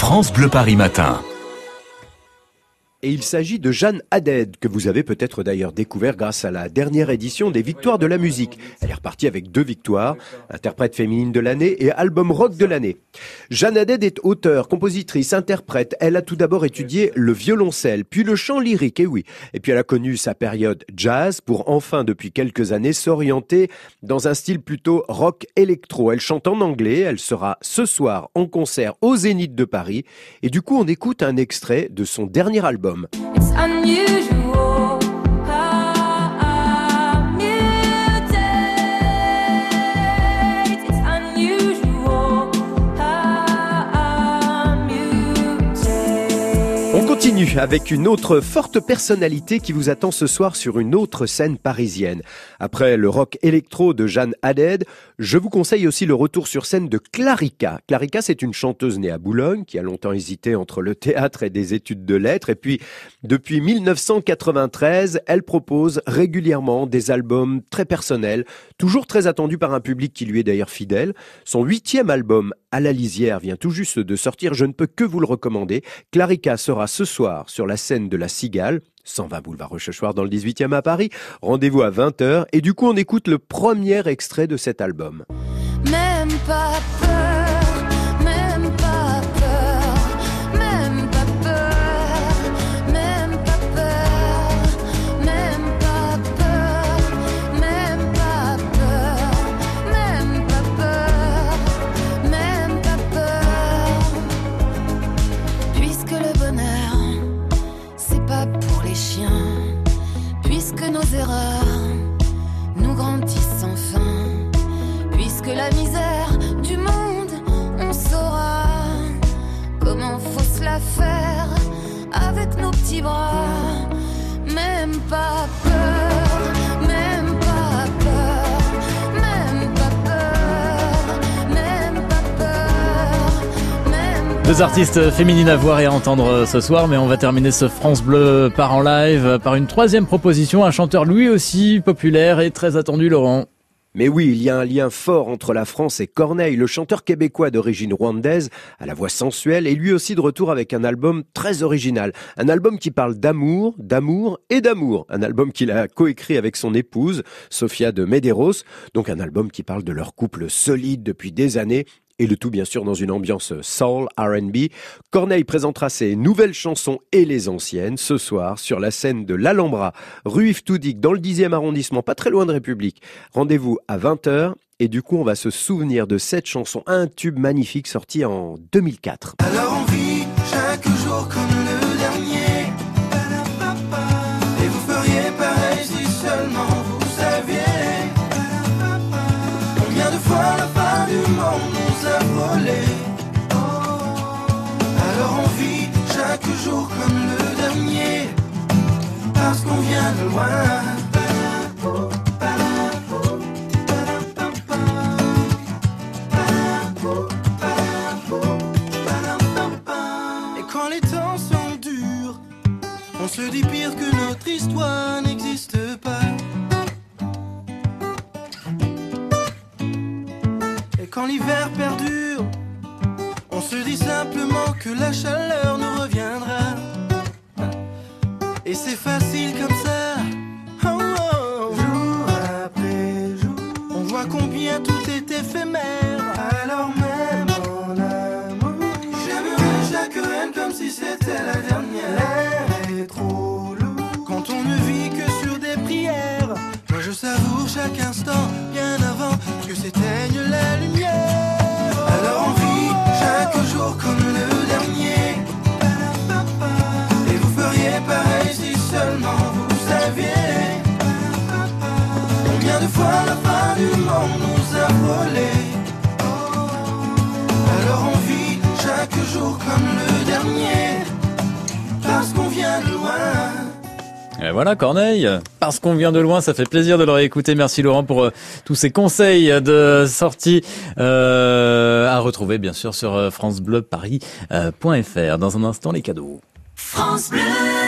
France Bleu Paris Matin. Et il s'agit de Jeanne Added, que vous avez peut-être d'ailleurs découvert grâce à la dernière édition des Victoires de la Musique. Elle est repartie avec 2 victoires, interprète féminine de l'année et album rock de l'année. Jeanne Added est auteure, compositrice, interprète. Elle a tout d'abord étudié le violoncelle, puis le chant lyrique, Et puis elle a connu sa période jazz pour enfin, depuis quelques années, s'orienter dans un style plutôt rock électro. Elle chante en anglais, elle sera ce soir en concert au Zénith de Paris. Et du coup, on écoute un extrait de son dernier album. It's unusual. On continue avec une autre forte personnalité qui vous attend ce soir sur une autre scène parisienne. Après le rock électro de Jeanne Added, je vous conseille aussi le retour sur scène de Clarica. Clarica, c'est une chanteuse née à Boulogne qui a longtemps hésité entre le théâtre et des études de lettres. Et puis, depuis 1993, elle propose régulièrement des albums très personnels, toujours très attendus par un public qui lui est d'ailleurs fidèle. Son 8e album, À la lisière, vient tout juste de sortir. Je ne peux que vous le recommander. Clarica sera ce soir sur la scène de la Cigale, 120 boulevard Rochechouart dans le 18e à Paris. Rendez-vous à 20h et du coup on écoute le premier extrait de cet album. Même pas peur, même pas peur, même pas peur, même pas peur, même pas peur, même pas peur, même pas peur, même pas peur. Puisque le bonheur pour les chiens, puisque nos erreurs nous grandissent enfin, puisque la misère du monde, on saura comment faut se la faire avec nos petits bras, même pas peur. Deux artistes féminines à voir et à entendre ce soir, mais on va terminer ce France Bleu Paris en live par une 3e proposition, un chanteur lui aussi populaire et très attendu, Laurent. Mais oui, il y a un lien fort entre la France et Corneille. Le chanteur québécois d'origine rwandaise, à la voix sensuelle, est lui aussi de retour avec un album très original. Un album qui parle d'amour, d'amour et d'amour. Un album qu'il a coécrit avec son épouse, Sofia de Medeiros. Donc un album qui parle de leur couple solide depuis des années. Et le tout, bien sûr, dans une ambiance soul, R&B. Corneille présentera ses nouvelles chansons et les anciennes ce soir sur la scène de l'Alhambra, rue Yves Toudic, dans le 10e arrondissement, pas très loin de République. Rendez-vous à 20h. Et du coup, on va se souvenir de cette chanson, un tube magnifique sorti en 2004. Alors on vit chaque jour comme le dernier. Et vous feriez pareil si seulement vous saviez. Combien de fois la fin du monde volé. Alors on vit chaque jour comme le dernier, parce qu'on vient de loin. Et quand les temps sont durs, on se dit pire que notre histoire n'existe pas. Quand l'hiver perdure, on se dit simplement que la chaleur nous reviendra. Et c'est facile comme ça, oh oh. Jour après jour, on voit combien tout est éphémère. Alors même en amour, j'aimerais chaque haine comme si c'était la dernière. L'air est trop lourd quand on ne vit que sur des prières. Moi je savoure chaque instant, bien avant que s'éteigne la lumière. La fin du monde nous a volé. Alors on vit chaque jour comme le dernier, parce qu'on vient de loin. Et voilà Corneille, parce qu'on vient de loin, ça fait plaisir de le réécouter. Merci Laurent pour tous ces conseils de sortie à retrouver bien sûr sur francebleuparis.fr. Dans un instant les cadeaux. France Bleu.